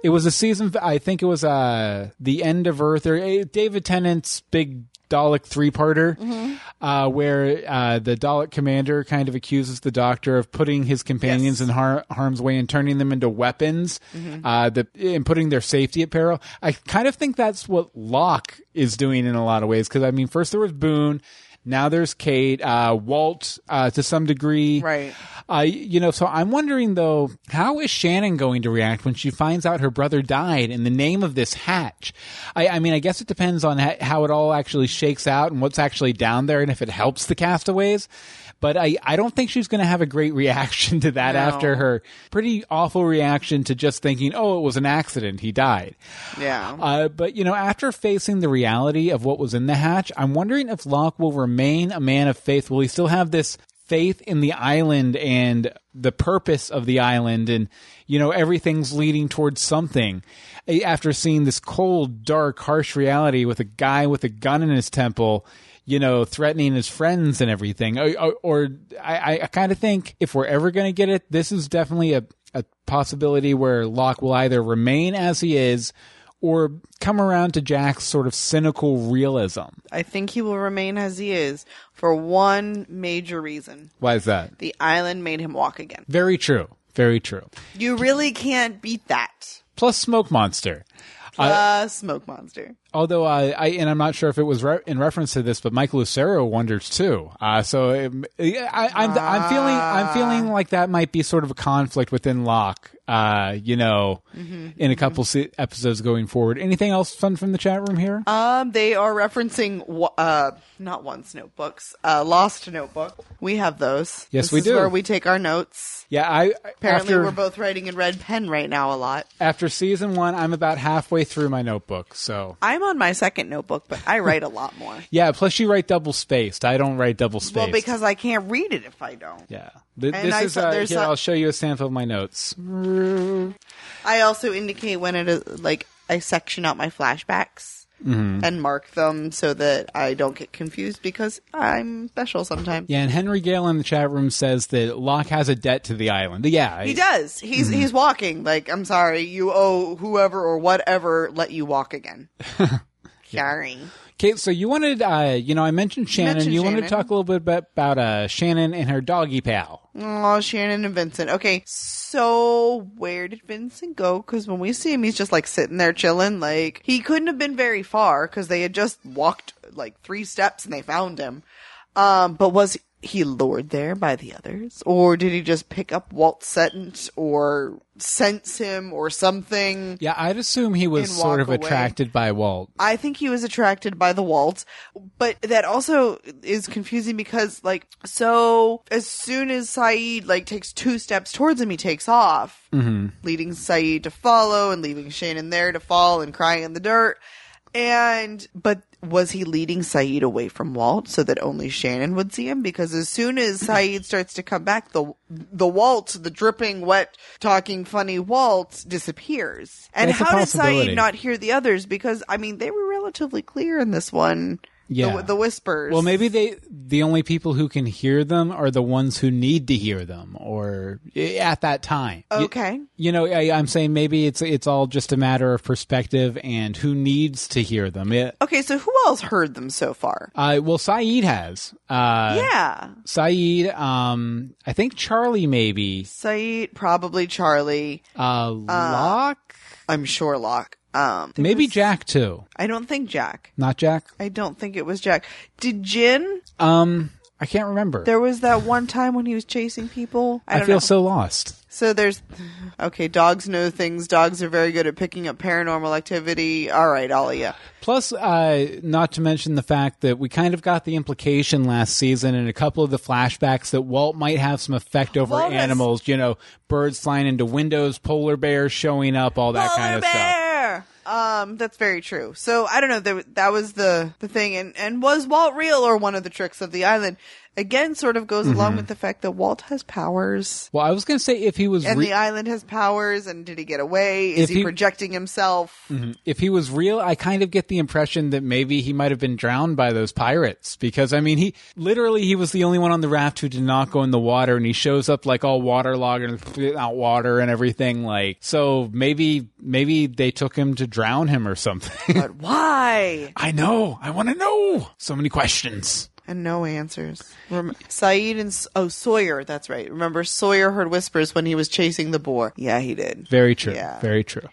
It was a season, I think it was uh, The End of Earth, or uh, David Tennant's big Dalek three-parter, mm-hmm. uh, where uh, the Dalek commander kind of accuses the Doctor of putting his companions yes. in har- harm's way and turning them into weapons mm-hmm. uh, the, and putting their safety at peril. I kind of think that's what Locke is doing in a lot of ways, because, I mean, first there was Boone. Now there's Kate, uh, Walt, uh, to some degree. Right. Uh, you know, so I'm wondering, though, how is Shannon going to react when she finds out her brother died in the name of this hatch? I, I mean, I guess it depends on ha- how it all actually shakes out and what's actually down there and if it helps the castaways. But I, I don't think she's going to have a great reaction to that no. after her pretty awful reaction to just thinking, oh, it was an accident. He died. Yeah. Uh, but, you know, after facing the reality of what was in the hatch, I'm wondering if Locke will remain a man of faith. Will he still have this faith in the island and the purpose of the island and, you know, everything's leading towards something after seeing this cold, dark, harsh reality with a guy with a gun in his temple, you know, threatening his friends and everything? Or, or, or I, I kind of think if we're ever going to get it, this is definitely a, a possibility where Locke will either remain as he is or come around to Jack's sort of cynical realism. I think he will remain as he is for one major reason. Why is that? The island made him walk again. Very true. Very true. You really can't beat that. Plus Smoke Monster. Uh, uh, Smoke Monster. Although, uh, I and I'm not sure if it was re- in reference to this, but Michael Lucero wonders too. Uh, so it, I, I'm, ah. I'm feeling, I'm feeling like that might be sort of a conflict within Locke. Uh, you know, mm-hmm, in a couple mm-hmm. se- episodes going forward. Anything else fun from the chat room here? Um, they are referencing uh, not once notebooks, uh, Lost notebook. We have those. Yes, this we is do. Where we take our notes. Yeah, I apparently after, we're both writing in red pen right now a lot. After season one, I'm about halfway through my notebook, so I'm on my second notebook, but I write a lot more. Yeah, plus you write double spaced. I don't write double spaced. Well, because I can't read it if I don't. Yeah, Th- this I, is. Uh, here, a- I'll show you a sample of my notes. I also indicate when it is, like, I section out my flashbacks mm-hmm. and mark them so that I don't get confused because I'm special sometimes. Yeah, and Henry Gale in the chat room says that Locke has a debt to the island. Yeah. I, he does. He's mm-hmm. he's walking. Like, I'm sorry, you owe whoever or whatever let you walk again. Sorry. Kate, so you wanted, uh, you know, I mentioned Shannon. You, mentioned you Shannon. wanted to talk a little bit about, about uh, Shannon and her doggy pal. Oh, Shannon and Vincent. Okay, so where did Vincent go? Because when we see him, he's just like sitting there chilling. Like, he couldn't have been very far because they had just walked like three steps and they found him. Um, but was he lured there by the others? Or did he just pick up Walt's sentence or sense him or something? Yeah, I'd assume he was sort of away. attracted by Walt. I think he was attracted by the Walt. But that also is confusing because, like, so as soon as Sayid, like, takes two steps towards him, he takes off, mm-hmm. leading Sayid to follow and leaving Shannon there to fall and crying in the dirt. And, but was he leading Sayid away from Walt so that only Shannon would see him? Because as soon as Sayid starts to come back, the the Walt, the dripping, wet, talking, funny Walt disappears. And That's how did Sayid not hear the others? Because, I mean, they were relatively clear in this one. Yeah. The, the whispers. Well, maybe they the only people who can hear them are the ones who need to hear them, or at that time. Okay. You, you know, I, I'm saying maybe it's it's all just a matter of perspective and who needs to hear them. It, okay, so who else heard them so far? Uh, well, Sayid has. Uh, yeah. Sayid. Um, I think Charlie maybe. Sayid probably Charlie. Uh, Locke. Uh, I'm sure Locke. Um, Maybe was, Jack too. I don't think Jack. Not Jack? I don't think it was Jack. Did Jin? Um, I can't remember. There was that one time when he was chasing people. I, don't I feel know. so lost. So there's, okay, dogs know things. Dogs are very good at picking up paranormal activity. All right, all of you. Plus, uh, not to mention the fact that we kind of got the implication last season in a couple of the flashbacks that Walt might have some effect over Walt animals. Has- you know, birds flying into windows, polar bears showing up, all that polar kind of bear! stuff. Um, that's very true. So I don't know. That, that was the, the thing. And, and was Walt real or one of the tricks of the island? Again, sort of goes mm-hmm. along with the fact that Walt has powers. Well, I was going to say if he was... Re- and the island has powers, and did he get away? Is he, he projecting himself? Mm-hmm. If he was real, I kind of get the impression that maybe he might have been drowned by those pirates. Because, I mean, he literally, he was the only one on the raft who did not go in the water, and he shows up, like, all waterlogged and out water and everything. Like, so maybe maybe they took him to drown him or something. But why? I know. I want to know. So many questions. And no answers. Rem- Sayid and... Oh, Sawyer. That's right. Remember, Sawyer heard whispers when he was chasing the boar. Yeah, he did. Very true. Yeah. Very true.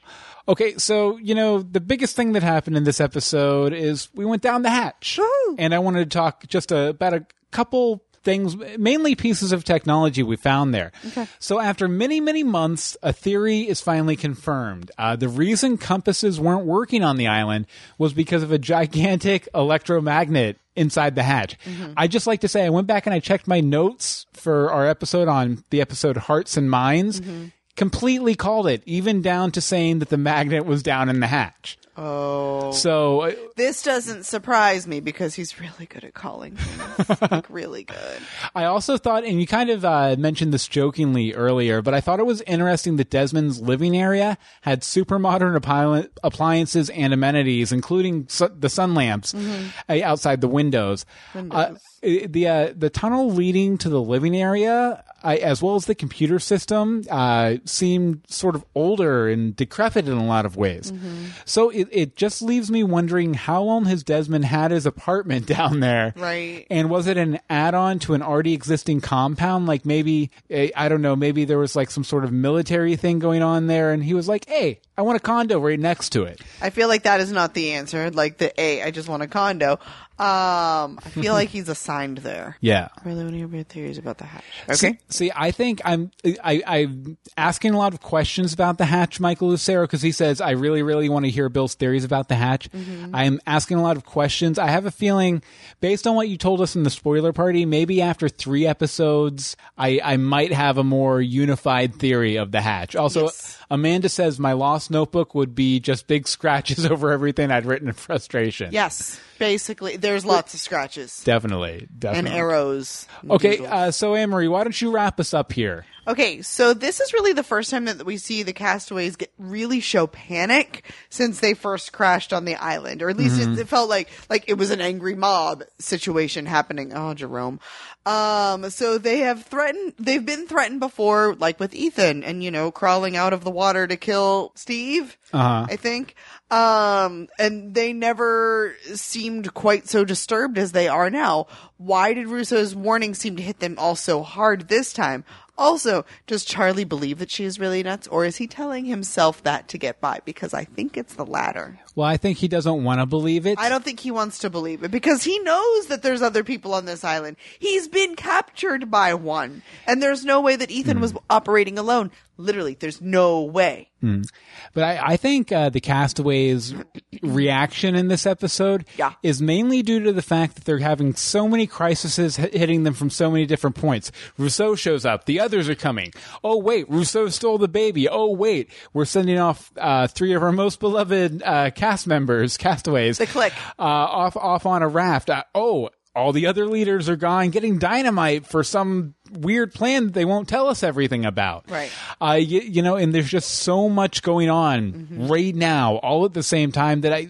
Okay, so, you know, the biggest thing that happened in this episode is we went down the hatch. Woo-hoo! And I wanted to talk just a, about a couple... things, mainly pieces of technology we found there. Okay. So after many, many months, a theory is finally confirmed. Uh, the reason compasses weren't working on the island was because of a gigantic electromagnet inside the hatch. Mm-hmm. I just like to say I went back and I checked my notes for our episode on the episode Hearts and Minds. Mm-hmm. Completely called it, even down to saying that the magnet was down in the hatch. Oh. So this doesn't surprise me because he's really good at calling things. Like, really good. I also thought, and you kind of uh, mentioned this jokingly earlier, but I thought it was interesting that Desmond's living area had super modern app- appliances and amenities, including su- the sun lamps mm-hmm. uh, outside the windows. windows. Uh, It, the uh, the tunnel leading to the living area, I, as well as the computer system, uh, seemed sort of older and decrepit in a lot of ways. Mm-hmm. So it, it just leaves me wondering how long has Desmond had his apartment down there? Right. And was it an add-on to an already existing compound? Like maybe, I don't know, maybe there was like some sort of military thing going on there. And he was like, hey, I want a condo right next to it. I feel like that is not the answer. Like the, hey, I just want a condo. Um, I feel like he's assigned there. Yeah. I really want to hear your theories about the hatch. Okay. See, see, I think I'm I, I'm asking a lot of questions about the hatch, Michael Lucero, because he says I really, really want to hear Bill's theories about the hatch. Mm-hmm. I'm asking a lot of questions. I have a feeling, based on what you told us in the spoiler party, maybe after three episodes, I, I might have a more unified theory of the hatch. Also, yes. Amanda says my lost notebook would be just big scratches over everything I'd written in frustration. Yes. Basically, there's lots of scratches. Definitely. definitely. And arrows. And okay, uh, so Anne-Marie, why don't you wrap us up here? Okay, so this is really the first time that we see the castaways get really show panic since they first crashed on the island. Or at least mm-hmm. it, it felt like like it was an angry mob situation happening. Oh, Jerome. Um, so they have threatened, they've been threatened before, like with Ethan and, you know, crawling out of the water to kill Steve, uh-huh. I think. Um, and they never seemed quite so disturbed as they are now. Why did Russo's warning seem to hit them all so hard this time? Also, does Charlie believe that she is really nuts, or is he telling himself that to get by? Because I think it's the latter. Well, I think he doesn't want to believe it. I don't think he wants to believe it because he knows that there's other people on this island. He's been captured by one, and there's no way that Ethan mm. was operating alone. Literally, there's no way. Mm. But I, I think uh, the castaways' reaction in this episode yeah. is mainly due to the fact that they're having so many crises h- hitting them from so many different points. Rousseau shows up. The others are coming. Oh, wait. Rousseau stole the baby. Oh, wait. We're sending off uh, three of our most beloved uh, cast members, castaways. The clique. Uh, off, off on a raft. Uh, oh, all the other leaders are gone, getting dynamite for some weird plan that they won't tell us everything about. Right. Uh, you, you know, and there's just so much going on mm-hmm. right now, all at the same time that I,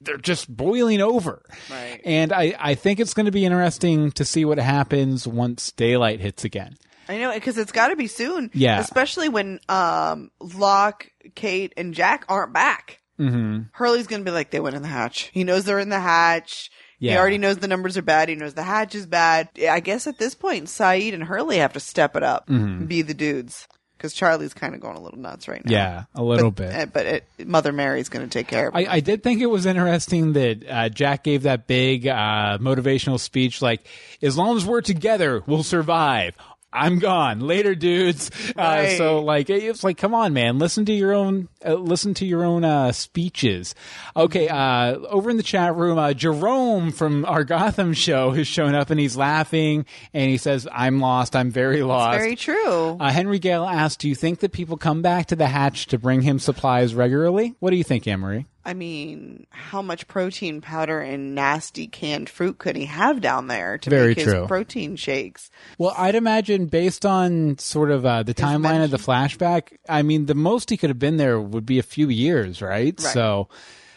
they're just boiling over. Right. And I, I think it's going to be interesting to see what happens once daylight hits again. I know, because it's got to be soon. Yeah. Especially when um, Locke, Kate, and Jack aren't back. Mm-hmm. Hurley's going to be like, they went in the hatch. He knows they're in the hatch. Yeah. He already knows the numbers are bad. He knows the hatch is bad. I guess at this point, Sayid and Hurley have to step it up mm-hmm. and be the dudes. Because Charlie's kind of going a little nuts right now. Yeah, a little but, bit. But it, Mother Mary's going to take care of it. I, I did think it was interesting that uh, Jack gave that big uh, motivational speech like, as long as we're together, we'll survive. I'm gone. Later, dudes. Right. Uh, so, like, it's like, come on, man. Listen to your own, uh, listen to your own uh, speeches. Okay. Uh, over in the chat room, uh, Jerome from our Gotham show has shown up and he's laughing and he says, "I'm lost. I'm very lost." That's very true. Uh, Henry Gale asked, "Do you think that people come back to the hatch to bring him supplies regularly?" What do you think, Anne-Marie? I mean, how much protein powder and nasty canned fruit could he have down there to Very make true. his protein shakes? Well, I'd imagine based on sort of uh, the his timeline mention. of the flashback, I mean, the most he could have been there would be a few years, right? right. So,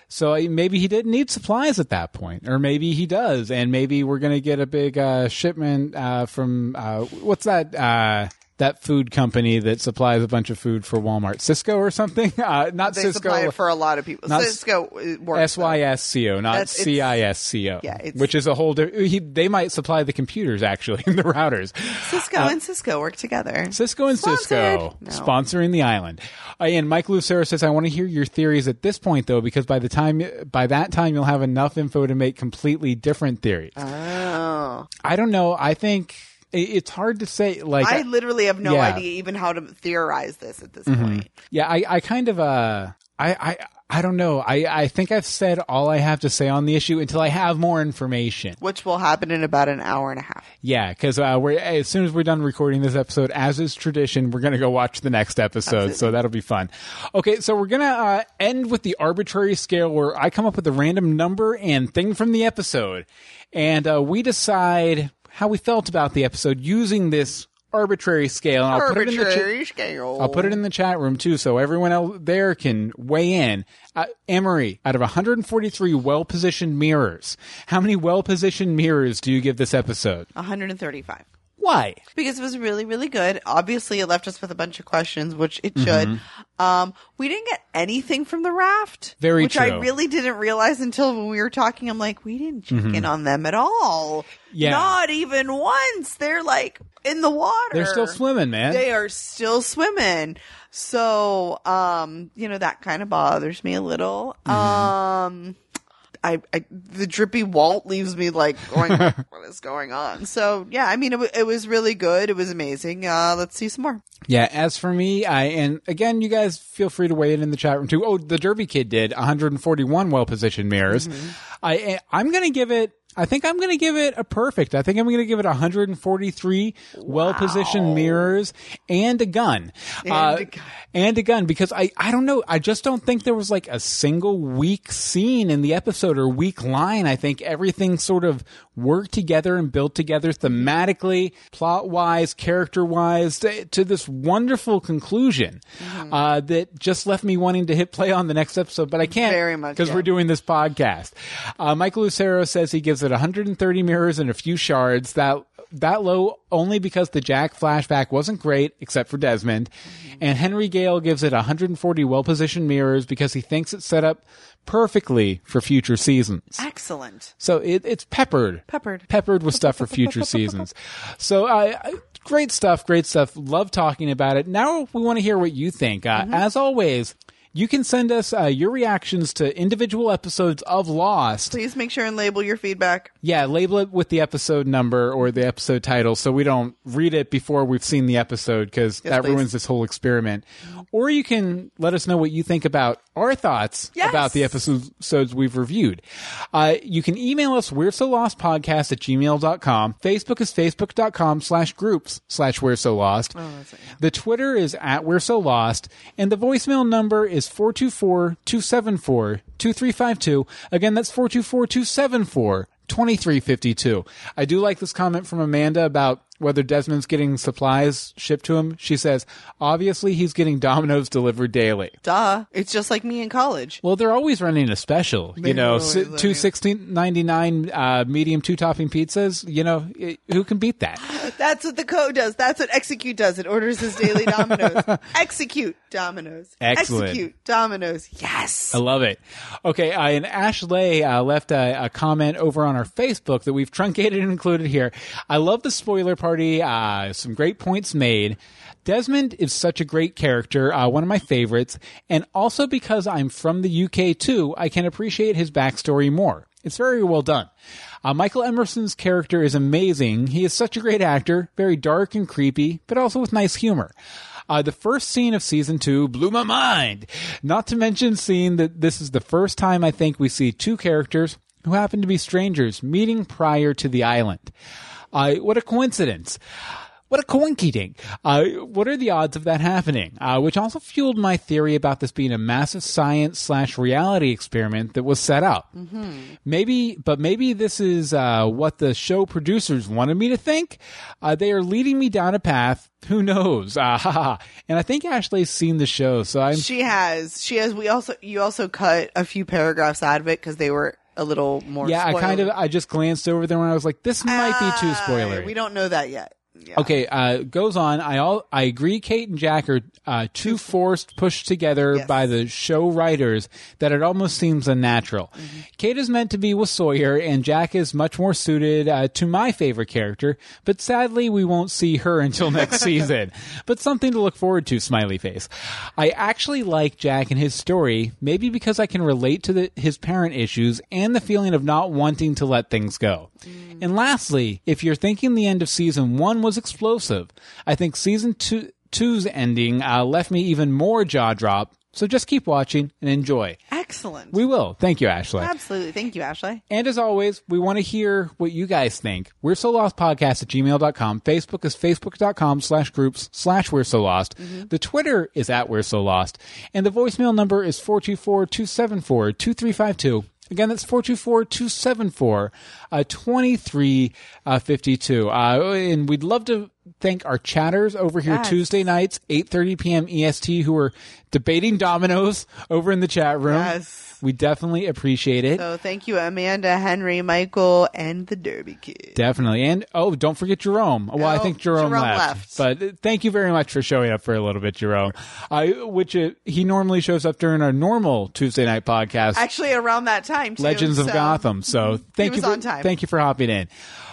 so maybe he didn't need supplies at that point, or maybe he does, and maybe we're going to get a big uh, shipment uh, from uh, what's that? Uh, That food company that supplies a bunch of food for Walmart. Sysco or something? Uh, not they Sysco. They supply it for a lot of people. Sysco works. S Y S C O, not That's, C I S C O. Yeah, it's, which is a whole different... They might supply the computers, actually, and the routers. Sysco uh, and Sysco work together. Sysco and Sponsored. Sysco. No. Sponsoring the island. Uh, and Michael Lucero says, I want to hear your theories at this point, though, because by the time, by that time, you'll have enough info to make completely different theories. Oh. I don't know. I think... It's hard to say. Like I literally have no yeah. idea even how to theorize this at this mm-hmm. point. Yeah, I, I kind of uh, I, I I don't know. I, I think I've said all I have to say on the issue until I have more information, which will happen in about an hour and a half. Yeah, because uh, we're as soon as we're done recording this episode, as is tradition, we're gonna go watch the next episode. Absolutely. So that'll be fun. Okay, so we're gonna uh, end with the arbitrary scale where I come up with a random number and thing from the episode, and uh, we decide how we felt about the episode using this arbitrary scale. And I'll arbitrary put it in the cha- scale. I'll put it in the chat room, too, so everyone else there can weigh in. Uh, Anne-Marie, out of one hundred forty-three well-positioned mirrors, how many well-positioned mirrors do you give this episode? one hundred thirty-five. Why? Because it was really, really good. Obviously, it left us with a bunch of questions, which it should. Mm-hmm. Um, we didn't get anything from the raft. Very which true. Which I really didn't realize until when we were talking. I'm like, we didn't check mm-hmm. in on them at all. Yeah. Not even once. They're like in the water. They're still swimming, man. They are still swimming. So, um, you know, that kind of bothers me a little. Mm-hmm. Um I, I the drippy Walt leaves me like going, what is going on? So yeah, I mean it, w- it was really good. It was amazing. Uh, let's see some more. Yeah. As for me, I and again, you guys feel free to weigh in in the chat room too. Oh, the Derby Kid did one hundred forty-one well-positioned mirrors. Mm-hmm. I I'm gonna give it. I think I'm going to give it a perfect. I think I'm going to give it one hundred forty-three wow. well-positioned mirrors and a gun. And, uh, a gun. and a gun. Because I, I don't know. I just don't think there was like a single weak scene in the episode or weak line. I think everything sort of worked together and built together thematically, plot-wise, character-wise to, to this wonderful conclusion mm-hmm. uh, that just left me wanting to hit play on the next episode. But I can't very much because yeah. we're doing this podcast. Uh, Michael Lucero says he gives it one hundred thirty mirrors and a few shards. That that low only because the Jack flashback wasn't great, except for Desmond. Mm-hmm. And Henry Gale gives it one hundred forty well-positioned mirrors because he thinks it's set up perfectly for future seasons. Excellent. So it, it's peppered. Peppered. Peppered with stuff for future seasons. So I... I great stuff, great stuff. Love talking about it. Now we want to hear what you think. Uh, mm-hmm. As always... You can send us uh, your reactions to individual episodes of Lost. Please make sure and label your feedback. Yeah, label it with the episode number or the episode title so we don't read it before we've seen the episode because yes, that please. ruins this whole experiment. Or you can let us know what you think about our thoughts yes. about the episodes we've reviewed. Uh, you can email us we're so lost podcast at gmail dot com. Facebook is facebook.com slash groups slash we're so lost. Oh, that's it, yeah. The Twitter is at we're so lost. And the voicemail number is four two four, two seven four, two three five two. Again, that's four two four, two seven four, two three five two. I do like this comment from Amanda about whether Desmond's getting supplies shipped to him. She says, obviously he's getting Domino's delivered daily. Duh. It's just like me in college. Well, they're always running a special. They you know, two sixteen ninety-nine uh, medium two-topping pizzas. You know, it, who can beat that? That's what the code does. That's what Execute does. It orders his daily Domino's. Execute Domino's. Excellent. Execute Domino's. Yes. I love it. Okay. Uh, and Ashley uh, left a, a comment over on our Facebook that we've truncated and included here. I love the spoiler part. Party, uh, some great points made. Desmond is such a great character, uh, one of my favorites, and also because I'm from the U K too, I can appreciate his backstory more. It's very well done. Uh, Michael Emerson's character is amazing. He is such a great actor, very dark and creepy, but also with nice humor. Uh, the first scene of season two blew my mind. Not to mention seeing that this is the first time I think we see two characters who happen to be strangers meeting prior to the island. Uh, what a coincidence. What a coinky-dink. Uh, what are the odds of that happening? Uh, which also fueled my theory about this being a massive science slash reality experiment that was set up. Mm-hmm. Maybe, but maybe this is uh, what the show producers wanted me to think. Uh, they are leading me down a path. Who knows? Uh, ha, ha. And I think Ashley's seen the show. So I'm. She has. She has. We also. You also cut a few paragraphs out of it because they were a little more yeah spoilery. I kind of I just glanced over there when I was like this might uh, be too spoilery. We don't know that yet. Yeah. Okay, uh goes on. I all I agree Kate and Jack are uh too forced, pushed together yes. by the show writers that it almost seems unnatural. Mm-hmm. Kate is meant to be with Sawyer and Jack is much more suited uh, to my favorite character, but sadly we won't see her until next season. But something to look forward to, smiley face. I actually like Jack and his story, maybe because I can relate to the, his parent issues and the feeling of not wanting to let things go. Mm. And lastly, if you're thinking the end of season one was explosive, I think season two, two's ending uh, left me even more jaw drop. So just keep watching and enjoy. Excellent. We will. Thank you, Ashley. Absolutely. Thank you, Ashley. And as always, we want to hear what you guys think. We're So Lost Podcast at gmail dot com. Facebook is facebook.com slash groups slash We're So Lost. Mm-hmm. The Twitter is at We're So Lost. And the voicemail number is four two four, two seven four, two three five two. Again, that's four two four, two seven four, two three five two. Uh, and we'd love to thank our chatters over here yes. Tuesday nights, eight thirty p.m. E S T, who are debating Domino's over in the chat room. Yes. We definitely appreciate it. So thank you, Amanda, Henry, Michael, and the Derby Kid. Definitely. And, oh, don't forget Jerome. Well, no, I think Jerome, Jerome left, left. But thank you very much for showing up for a little bit, Jerome. I, which uh, he normally shows up during our normal Tuesday night podcast. Actually, around that time, too. Legends so. of Gotham. So thank he you was for, on time. Thank you for hopping in.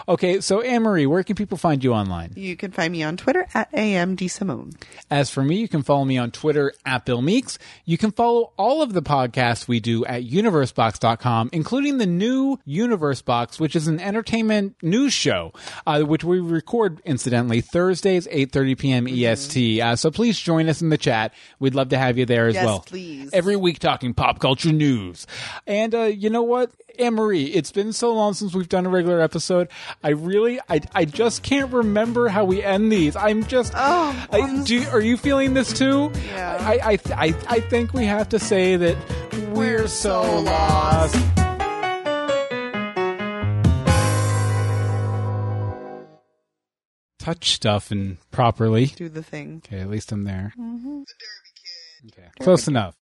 Okay, so Anne-Marie, where can people find you online? You can find me on Twitter at A M D Simone. As for me, you can follow me on Twitter at Bill Meeks. You can follow all of the podcasts we do at universe box dot com, including the new Universe Box, which is an entertainment news show, uh, which we record, incidentally, Thursdays, eight thirty p.m. Mm-hmm. E S T. Uh, so please join us in the chat. We'd love to have you there as yes, well. Yes, please. Every week talking pop culture news. And uh, you know what? Anne-Marie, it's been so long since we've done a regular episode. I really, I, I just can't remember how we end these. I'm just, oh, I, do, are you feeling this too? Yeah. I, I, I, I think we have to say that we're, we're so, so lost. lost. Touch stuff and properly. Do the thing. Okay, at least I'm there. Mm-hmm. The Derby Kid. Okay, Derby. Close enough.